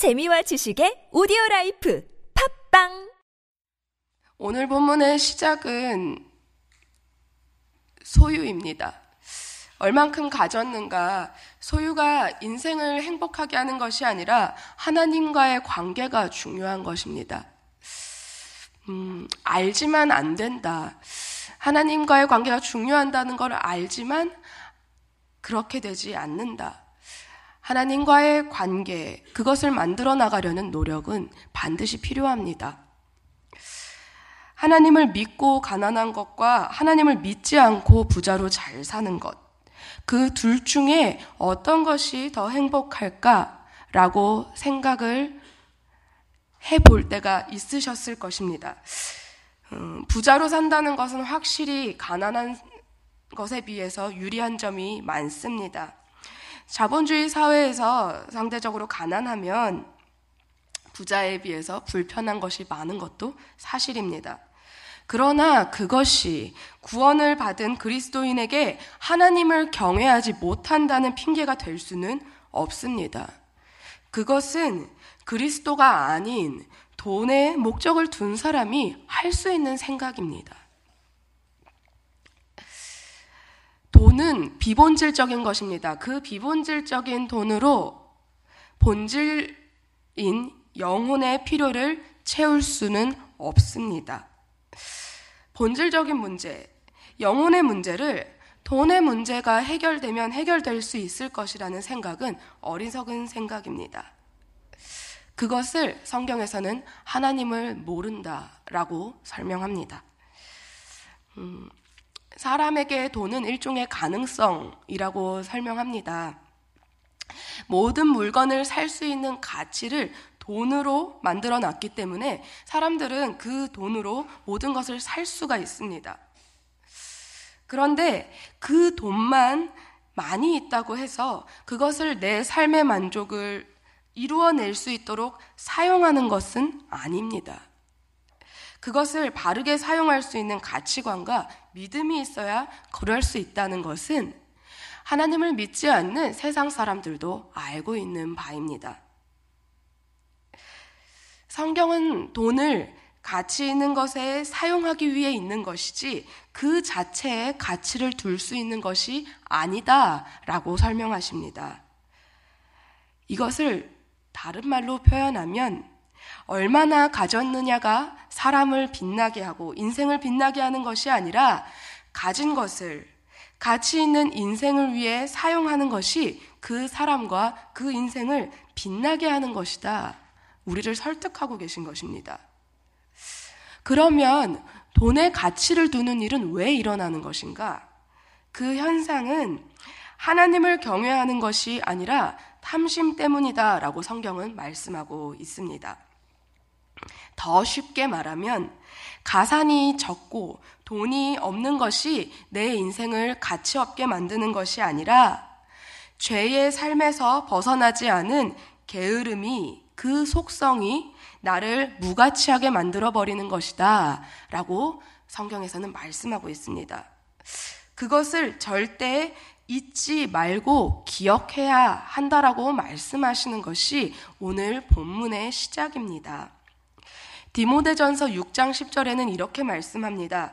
재미와 지식의 오디오라이프 팝빵. 오늘 본문의 시작은 소유입니다. 얼만큼 가졌는가. 소유가 인생을 행복하게 하는 것이 아니라 하나님과의 관계가 중요한 것입니다. 알지만 안 된다. 하나님과의 관계가 중요하다는 걸 알지만 그렇게 되지 않는다. 하나님과의 관계, 그것을 만들어 나가려는 노력은 반드시 필요합니다. 하나님을 믿고 가난한 것과 하나님을 믿지 않고 부자로 잘 사는 것, 그 둘 중에 어떤 것이 더 행복할까라고 생각을 해볼 때가 있으셨을 것입니다. 부자로 산다는 것은 확실히 가난한 것에 비해서 유리한 점이 많습니다. 자본주의 사회에서 상대적으로 가난하면 부자에 비해서 불편한 것이 많은 것도 사실입니다. 그러나 그것이 구원을 받은 그리스도인에게 하나님을 경외하지 못한다는 핑계가 될 수는 없습니다. 그것은 그리스도가 아닌 돈에 목적을 둔 사람이 할 수 있는 생각입니다. 돈은 비본질적인 것입니다. 그 비본질적인 돈으로 본질인 영혼의 필요를 채울 수는 없습니다. 본질적인 문제, 영혼의 문제를 돈의 문제가 해결되면 해결될 수 있을 것이라는 생각은 어리석은 생각입니다. 그것을 성경에서는 하나님을 모른다라고 설명합니다. 사람에게 돈은 일종의 가능성이라고 설명합니다. 모든 물건을 살 수 있는 가치를 돈으로 만들어 놨기 때문에 사람들은 그 돈으로 모든 것을 살 수가 있습니다. 그런데 그 돈만 많이 있다고 해서 그것을 내 삶의 만족을 이루어낼 수 있도록 사용하는 것은 아닙니다. 그것을 바르게 사용할 수 있는 가치관과 믿음이 있어야 그럴 수 있다는 것은 하나님을 믿지 않는 세상 사람들도 알고 있는 바입니다. 성경은 돈을 가치 있는 것에 사용하기 위해 있는 것이지 그 자체에 가치를 둘 수 있는 것이 아니다라고 설명하십니다. 이것을 다른 말로 표현하면 얼마나 가졌느냐가 사람을 빛나게 하고 인생을 빛나게 하는 것이 아니라 가진 것을 가치 있는 인생을 위해 사용하는 것이 그 사람과 그 인생을 빛나게 하는 것이다. 우리를 설득하고 계신 것입니다. 그러면 돈에 가치를 두는 일은 왜 일어나는 것인가? 그 현상은 하나님을 경외하는 것이 아니라 탐심 때문이다라고 성경은 말씀하고 있습니다. 더 쉽게 말하면 가산이 적고 돈이 없는 것이 내 인생을 가치 없게 만드는 것이 아니라 죄의 삶에서 벗어나지 않은 게으름이, 그 속성이 나를 무가치하게 만들어버리는 것이다 라고 성경에서는 말씀하고 있습니다. 그것을 절대 잊지 말고 기억해야 한다라고 말씀하시는 것이 오늘 본문의 시작입니다. 디모데전서 6장 10절에는 이렇게 말씀합니다.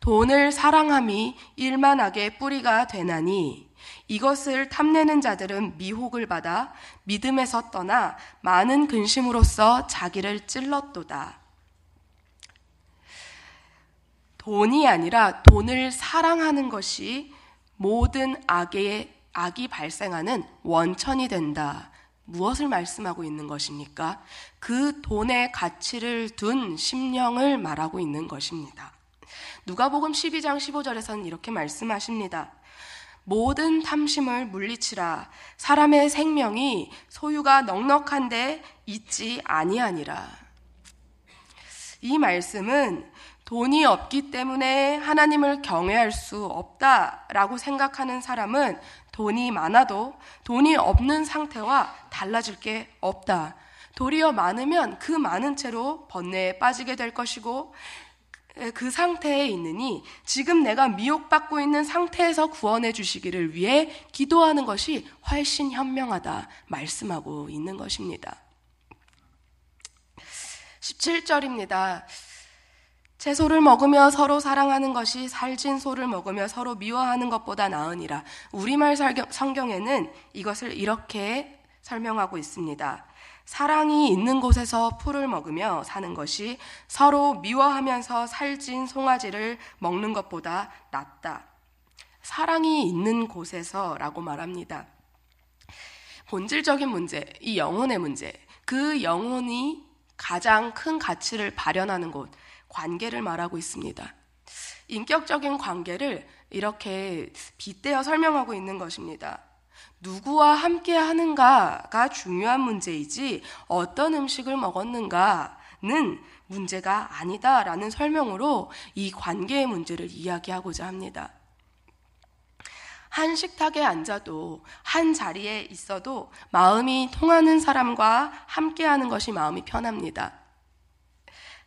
돈을 사랑함이 일만하게 뿌리가 되나니 이것을 탐내는 자들은 미혹을 받아 믿음에서 떠나 많은 근심으로써 자기를 찔렀도다. 돈이 아니라 돈을 사랑하는 것이 모든 악이 발생하는 원천이 된다. 무엇을 말씀하고 있는 것입니까? 그 돈의 가치를 둔 심령을 말하고 있는 것입니다. 누가복음 12장 15절에서는 이렇게 말씀하십니다. 모든 탐심을 물리치라. 사람의 생명이 소유가 넉넉한데 있지 아니하니라. 이 말씀은 돈이 없기 때문에 하나님을 경외할 수 없다라고 생각하는 사람은 돈이 많아도 돈이 없는 상태와 달라질 게 없다. 도리어 많으면 그 많은 채로 번뇌에 빠지게 될 것이고 그 상태에 있느니 지금 내가 미혹받고 있는 상태에서 구원해 주시기를 위해 기도하는 것이 훨씬 현명하다 말씀하고 있는 것입니다. 17절입니다. 채소를 먹으며 서로 사랑하는 것이 살진 소를 먹으며 서로 미워하는 것보다 나으니라. 우리말 성경에는 이것을 이렇게 설명하고 있습니다. 사랑이 있는 곳에서 풀을 먹으며 사는 것이 서로 미워하면서 살진 송아지를 먹는 것보다 낫다. 사랑이 있는 곳에서라고 말합니다. 본질적인 문제, 이 영혼의 문제, 그 영혼이 가장 큰 가치를 발현하는 곳, 관계를 말하고 있습니다. 인격적인 관계를 이렇게 빗대어 설명하고 있는 것입니다. 누구와 함께 하는가가 중요한 문제이지 어떤 음식을 먹었는가는 문제가 아니다라는 설명으로 이 관계의 문제를 이야기하고자 합니다. 한 식탁에 앉아도 한 자리에 있어도 마음이 통하는 사람과 함께하는 것이 마음이 편합니다.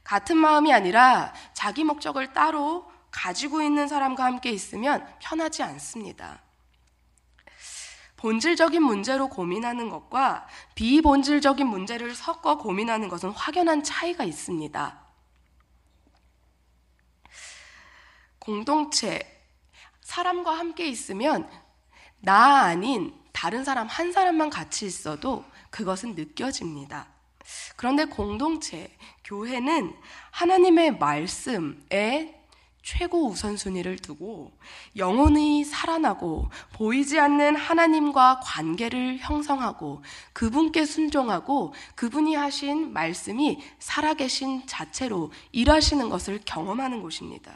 같은 마음이 아니라 자기 목적을 따로 가지고 있는 사람과 함께 있으면 편하지 않습니다. 본질적인 문제로 고민하는 것과 비본질적인 문제를 섞어 고민하는 것은 확연한 차이가 있습니다. 공동체, 사람과 함께 있으면 나 아닌 다른 사람 한 사람만 같이 있어도 그것은 느껴집니다. 그런데 공동체, 교회는 하나님의 말씀에 최고 우선순위를 두고 영혼이 살아나고 보이지 않는 하나님과 관계를 형성하고 그분께 순종하고 그분이 하신 말씀이 살아계신 자체로 일하시는 것을 경험하는 곳입니다.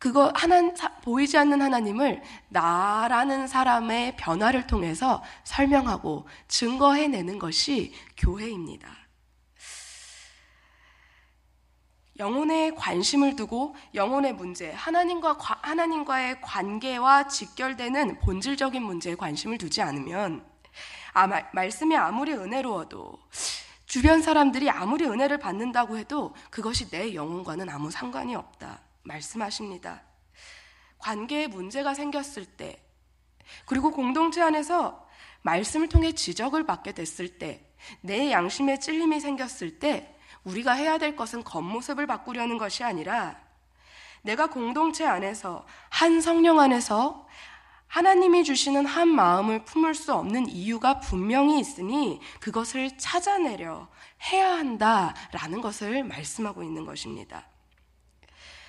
그거 하나, 보이지 않는 하나님을 나라는 사람의 변화를 통해서 설명하고 증거해내는 것이 교회입니다. 영혼에 관심을 두고 영혼의 문제, 하나님과의 관계와 직결되는 본질적인 문제에 관심을 두지 않으면 말씀이 아무리 은혜로워도 주변 사람들이 아무리 은혜를 받는다고 해도 그것이 내 영혼과는 아무 상관이 없다. 말씀하십니다. 관계에 문제가 생겼을 때, 그리고 공동체 안에서 말씀을 통해 지적을 받게 됐을 때, 내 양심에 찔림이 생겼을 때 우리가 해야 될 것은 겉모습을 바꾸려는 것이 아니라 내가 공동체 안에서 한 성령 안에서 하나님이 주시는 한 마음을 품을 수 없는 이유가 분명히 있으니 그것을 찾아내려 해야 한다라는 것을 말씀하고 있는 것입니다.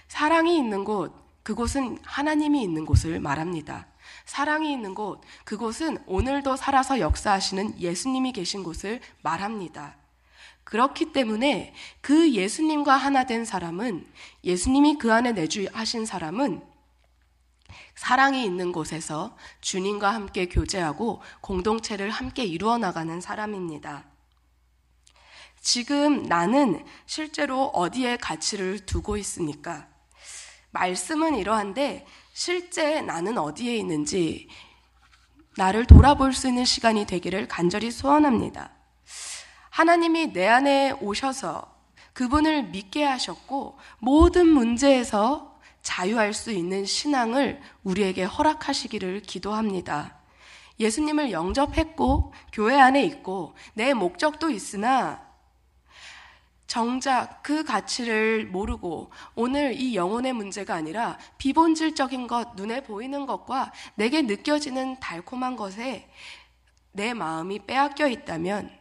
사랑이 있는 곳, 그곳은 하나님이 있는 곳을 말합니다. 사랑이 있는 곳, 그곳은 오늘도 살아서 역사하시는 예수님이 계신 곳을 말합니다. 그렇기 때문에 그 예수님과 하나 된 사람은, 예수님이 그 안에 내주하신 사람은 사랑이 있는 곳에서 주님과 함께 교제하고 공동체를 함께 이루어 나가는 사람입니다. 지금 나는 실제로 어디에 가치를 두고 있습니까? 말씀은 이러한데 실제 나는 어디에 있는지 나를 돌아볼 수 있는 시간이 되기를 간절히 소원합니다. 하나님이 내 안에 오셔서 그분을 믿게 하셨고 모든 문제에서 자유할 수 있는 신앙을 우리에게 허락하시기를 기도합니다. 예수님을 영접했고 교회 안에 있고 내 목적도 있으나 정작 그 가치를 모르고 오늘 이 영혼의 문제가 아니라 비본질적인 것, 눈에 보이는 것과 내게 느껴지는 달콤한 것에 내 마음이 빼앗겨 있다면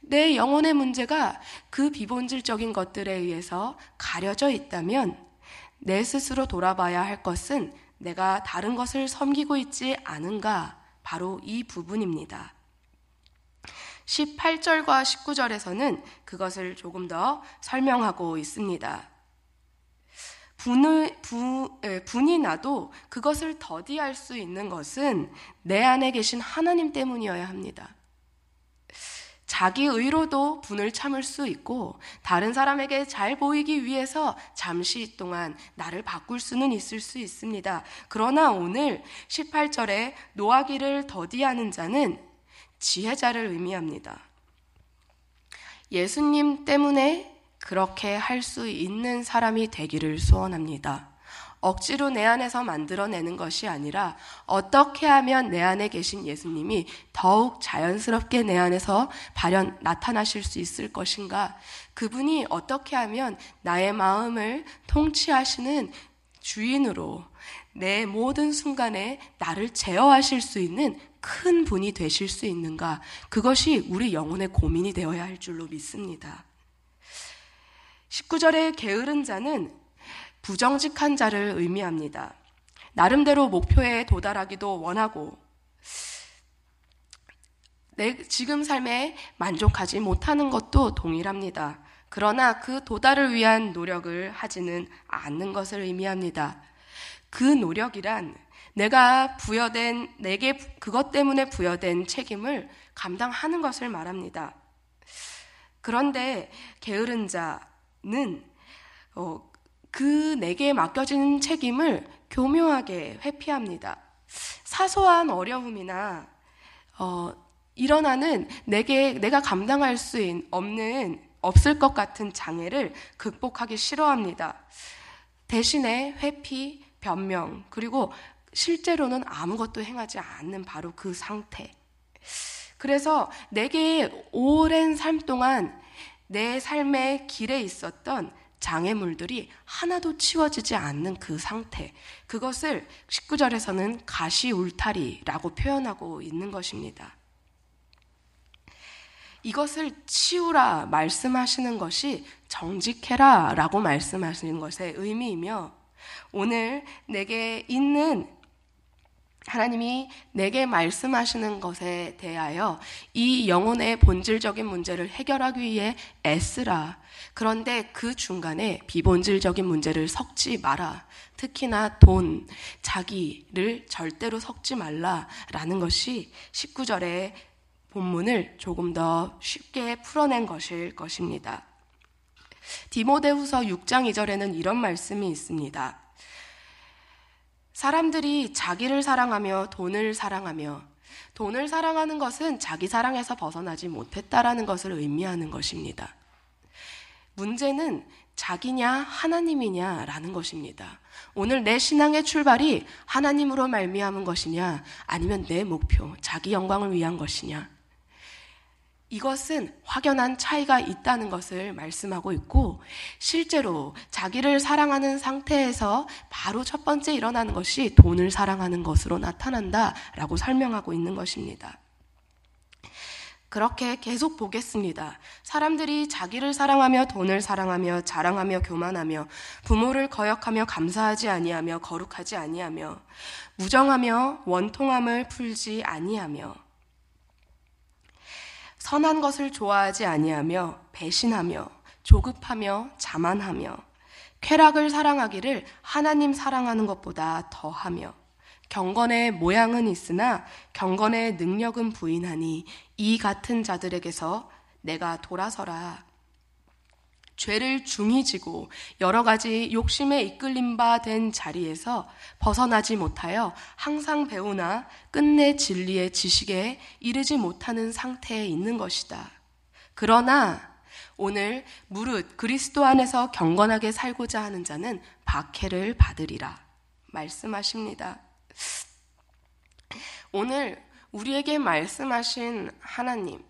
내 영혼의 문제가 그 비본질적인 것들에 의해서 가려져 있다면 내 스스로 돌아봐야 할 것은 내가 다른 것을 섬기고 있지 않은가, 바로 이 부분입니다. 18절과 19절에서는 그것을 조금 더 설명하고 있습니다. 분이 나도 그것을 더디할 수 있는 것은 내 안에 계신 하나님 때문이어야 합니다. 자기 의로도 분을 참을 수 있고 다른 사람에게 잘 보이기 위해서 잠시 동안 나를 바꿀 수는 있을 수 있습니다. 그러나 오늘 18절에 노하기를 더디하는 자는 지혜자를 의미합니다. 예수님 때문에 그렇게 할 수 있는 사람이 되기를 소원합니다. 억지로 내 안에서 만들어내는 것이 아니라 어떻게 하면 내 안에 계신 예수님이 더욱 자연스럽게 내 안에서 나타나실 수 있을 것인가, 그분이 어떻게 하면 나의 마음을 통치하시는 주인으로 내 모든 순간에 나를 제어하실 수 있는 큰 분이 되실 수 있는가, 그것이 우리 영혼의 고민이 되어야 할 줄로 믿습니다. 19절의 게으른 자는 부정직한 자를 의미합니다. 나름대로 목표에 도달하기도 원하고 내 지금 삶에 만족하지 못하는 것도 동일합니다. 그러나 그 도달을 위한 노력을 하지는 않는 것을 의미합니다. 그 노력이란 내게 그것 때문에 부여된 책임을 감당하는 것을 말합니다. 그런데 게으른 자는 그 내게 맡겨진 책임을 교묘하게 회피합니다. 사소한 어려움이나 일어나는 내가 감당할 수 없을 것 같은 장애를 극복하기 싫어합니다. 대신에 회피, 변명, 그리고 실제로는 아무것도 행하지 않는 바로 그 상태. 그래서 내게 오랜 삶 동안 내 삶의 길에 있었던 장애물들이 하나도 치워지지 않는 그 상태, 그것을 19절에서는 가시울타리라고 표현하고 있는 것입니다. 이것을 치우라 말씀하시는 것이 정직해라 라고 말씀하시는 것의 의미이며, 오늘 내게 있는 하나님이 내게 말씀하시는 것에 대하여 이 영혼의 본질적인 문제를 해결하기 위해 애쓰라. 그런데 그 중간에 비본질적인 문제를 섞지 마라. 특히나 돈, 자기를 절대로 섞지 말라라는 것이 19절의 본문을 조금 더 쉽게 풀어낸 것일 것입니다. 디모데후서 6장 2절에는 이런 말씀이 있습니다. 사람들이 자기를 사랑하며 돈을 사랑하는 것은 자기 사랑에서 벗어나지 못했다라는 것을 의미하는 것입니다. 문제는 자기냐 하나님이냐라는 것입니다. 오늘 내 신앙의 출발이 하나님으로 말미암은 것이냐, 아니면 내 목표, 자기 영광을 위한 것이냐, 이것은 확연한 차이가 있다는 것을 말씀하고 있고, 실제로 자기를 사랑하는 상태에서 바로 첫 번째 일어나는 것이 돈을 사랑하는 것으로 나타난다라고 설명하고 있는 것입니다. 그렇게 계속 보겠습니다. 사람들이 자기를 사랑하며 돈을 사랑하며 자랑하며 교만하며 부모를 거역하며 감사하지 아니하며 거룩하지 아니하며 무정하며 원통함을 풀지 아니하며 선한 것을 좋아하지 아니하며 배신하며 조급하며 자만하며 쾌락을 사랑하기를 하나님 사랑하는 것보다 더하며 경건의 모양은 있으나 경건의 능력은 부인하니 이 같은 자들에게서 내가 돌아서라. 죄를 중히 지고 여러 가지 욕심에 이끌린 바 된 자리에서 벗어나지 못하여 항상 배우나 끝내 진리의 지식에 이르지 못하는 상태에 있는 것이다. 그러나 오늘 무릇 그리스도 안에서 경건하게 살고자 하는 자는 박해를 받으리라 말씀하십니다. 오늘 우리에게 말씀하신 하나님,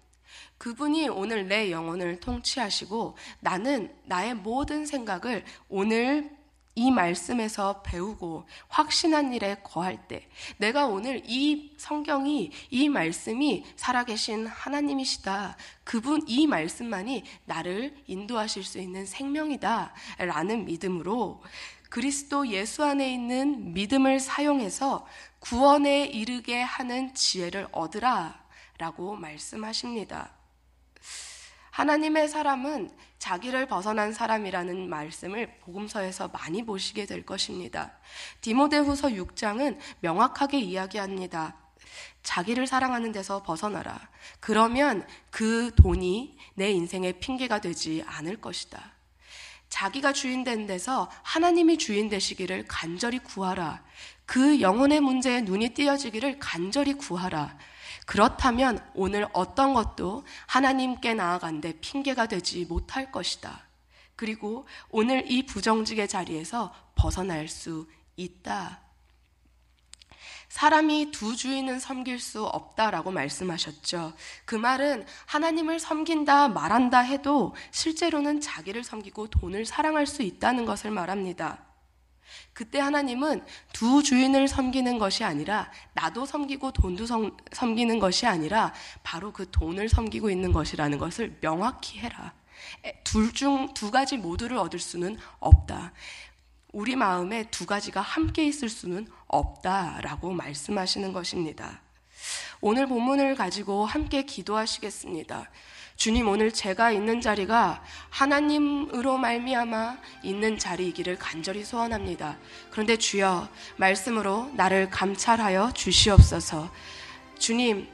그분이 오늘 내 영혼을 통치하시고 나는 나의 모든 생각을 오늘 이 말씀에서 배우고 확신한 일에 거할 때, 내가 오늘 이 말씀이 살아계신 하나님이시다, 그분 이 말씀만이 나를 인도하실 수 있는 생명이다 라는 믿음으로 그리스도 예수 안에 있는 믿음을 사용해서 구원에 이르게 하는 지혜를 얻으라 라고 말씀하십니다. 하나님의 사람은 자기를 벗어난 사람이라는 말씀을 복음서에서 많이 보시게 될 것입니다. 디모데후서 6장은 명확하게 이야기합니다. 자기를 사랑하는 데서 벗어나라. 그러면 그 돈이 내 인생의 핑계가 되지 않을 것이다. 자기가 주인 된 데서 하나님이 주인 되시기를 간절히 구하라. 그 영혼의 문제에 눈이 띄어지기를 간절히 구하라. 그렇다면 오늘 어떤 것도 하나님께 나아간데 핑계가 되지 못할 것이다. 그리고 오늘 이 부정직의 자리에서 벗어날 수 있다. 사람이 두 주인은 섬길 수 없다라고 말씀하셨죠. 그 말은 하나님을 섬긴다, 말한다 해도 실제로는 자기를 섬기고 돈을 사랑할 수 있다는 것을 말합니다. 그때 하나님은 두 주인을 섬기는 것이 아니라 나도 섬기고 돈도 섬기는 것이 아니라 바로 그 돈을 섬기고 있는 것이라는 것을 명확히 해라. 둘 중 두 가지 모두를 얻을 수는 없다. 우리 마음에 두 가지가 함께 있을 수는 없다라고 말씀하시는 것입니다. 오늘 본문을 가지고 함께 기도하시겠습니다. 주님, 오늘 제가 있는 자리가 하나님으로 말미암아 있는 자리이기를 간절히 소원합니다. 그런데 주여, 말씀으로 나를 감찰하여 주시옵소서. 주님,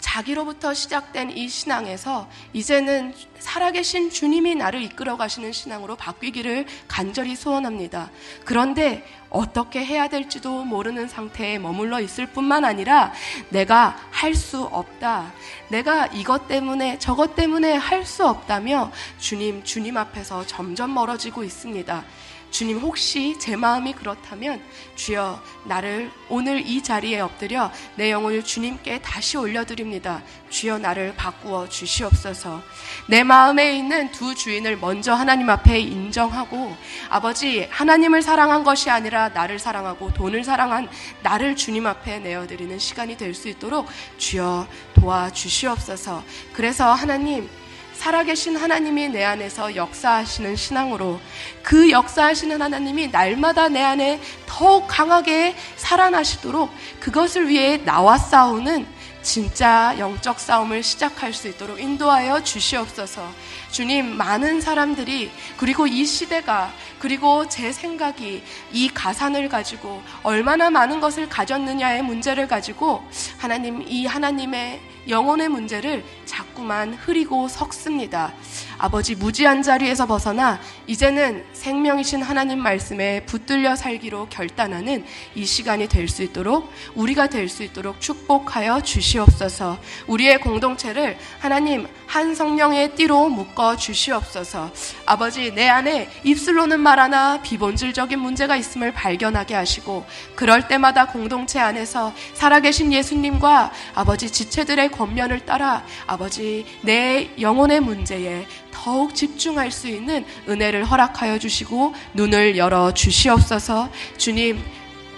자기로부터 시작된 이 신앙에서 이제는 살아계신 주님이 나를 이끌어 가시는 신앙으로 바뀌기를 간절히 소원합니다. 그런데 어떻게 해야 될지도 모르는 상태에 머물러 있을 뿐만 아니라 내가 할 수 없다, 내가 이것 때문에 저것 때문에 할 수 없다며 주님 앞에서 점점 멀어지고 있습니다. 주님, 혹시 제 마음이 그렇다면 주여, 나를 오늘 이 자리에 엎드려 내 영혼을 주님께 다시 올려드립니다. 주여, 나를 바꾸어 주시옵소서. 내 마음에 있는 두 주인을 먼저 하나님 앞에 인정하고, 아버지, 하나님을 사랑한 것이 아니라 나를 사랑하고 돈을 사랑한 나를 주님 앞에 내어드리는 시간이 될 수 있도록 주여 도와주시옵소서. 그래서 하나님, 살아계신 하나님이 내 안에서 역사하시는 신앙으로, 그 역사하시는 하나님이 날마다 내 안에 더욱 강하게 살아나시도록, 그것을 위해 나와 싸우는 진짜 영적 싸움을 시작할 수 있도록 인도하여 주시옵소서. 주님, 많은 사람들이, 그리고 이 시대가, 그리고 제 생각이 이 가산을 가지고 얼마나 많은 것을 가졌느냐의 문제를 가지고 하나님, 이 하나님의 영혼의 문제를 자꾸만 흐리고 섞습니다. 아버지, 무지한 자리에서 벗어나 이제는 생명이신 하나님 말씀에 붙들려 살기로 결단하는 이 시간이 될 수 있도록, 우리가 될 수 있도록 축복하여 주시옵소서. 우리의 공동체를 하나님 한 성령의 띠로 묶어 주시옵소서. 아버지, 내 안에 입술로는 말하나 비본질적인 문제가 있음을 발견하게 하시고, 그럴 때마다 공동체 안에서 살아계신 예수님과 아버지 지체들의 권면을 따라 아버지 내 영혼의 문제에 더욱 집중할 수 있는 은혜를 허락하여 주시고 눈을 열어 주시옵소서. 주님,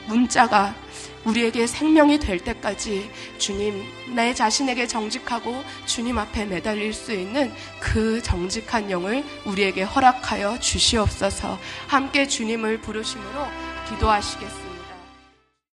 문자가 우리에게 생명이 될 때까지 주님, 내 자신에게 정직하고 주님 앞에 매달릴 수 있는 그 정직한 영을 우리에게 허락하여 주시옵소서. 함께 주님을 부르심으로 기도하시겠습니다.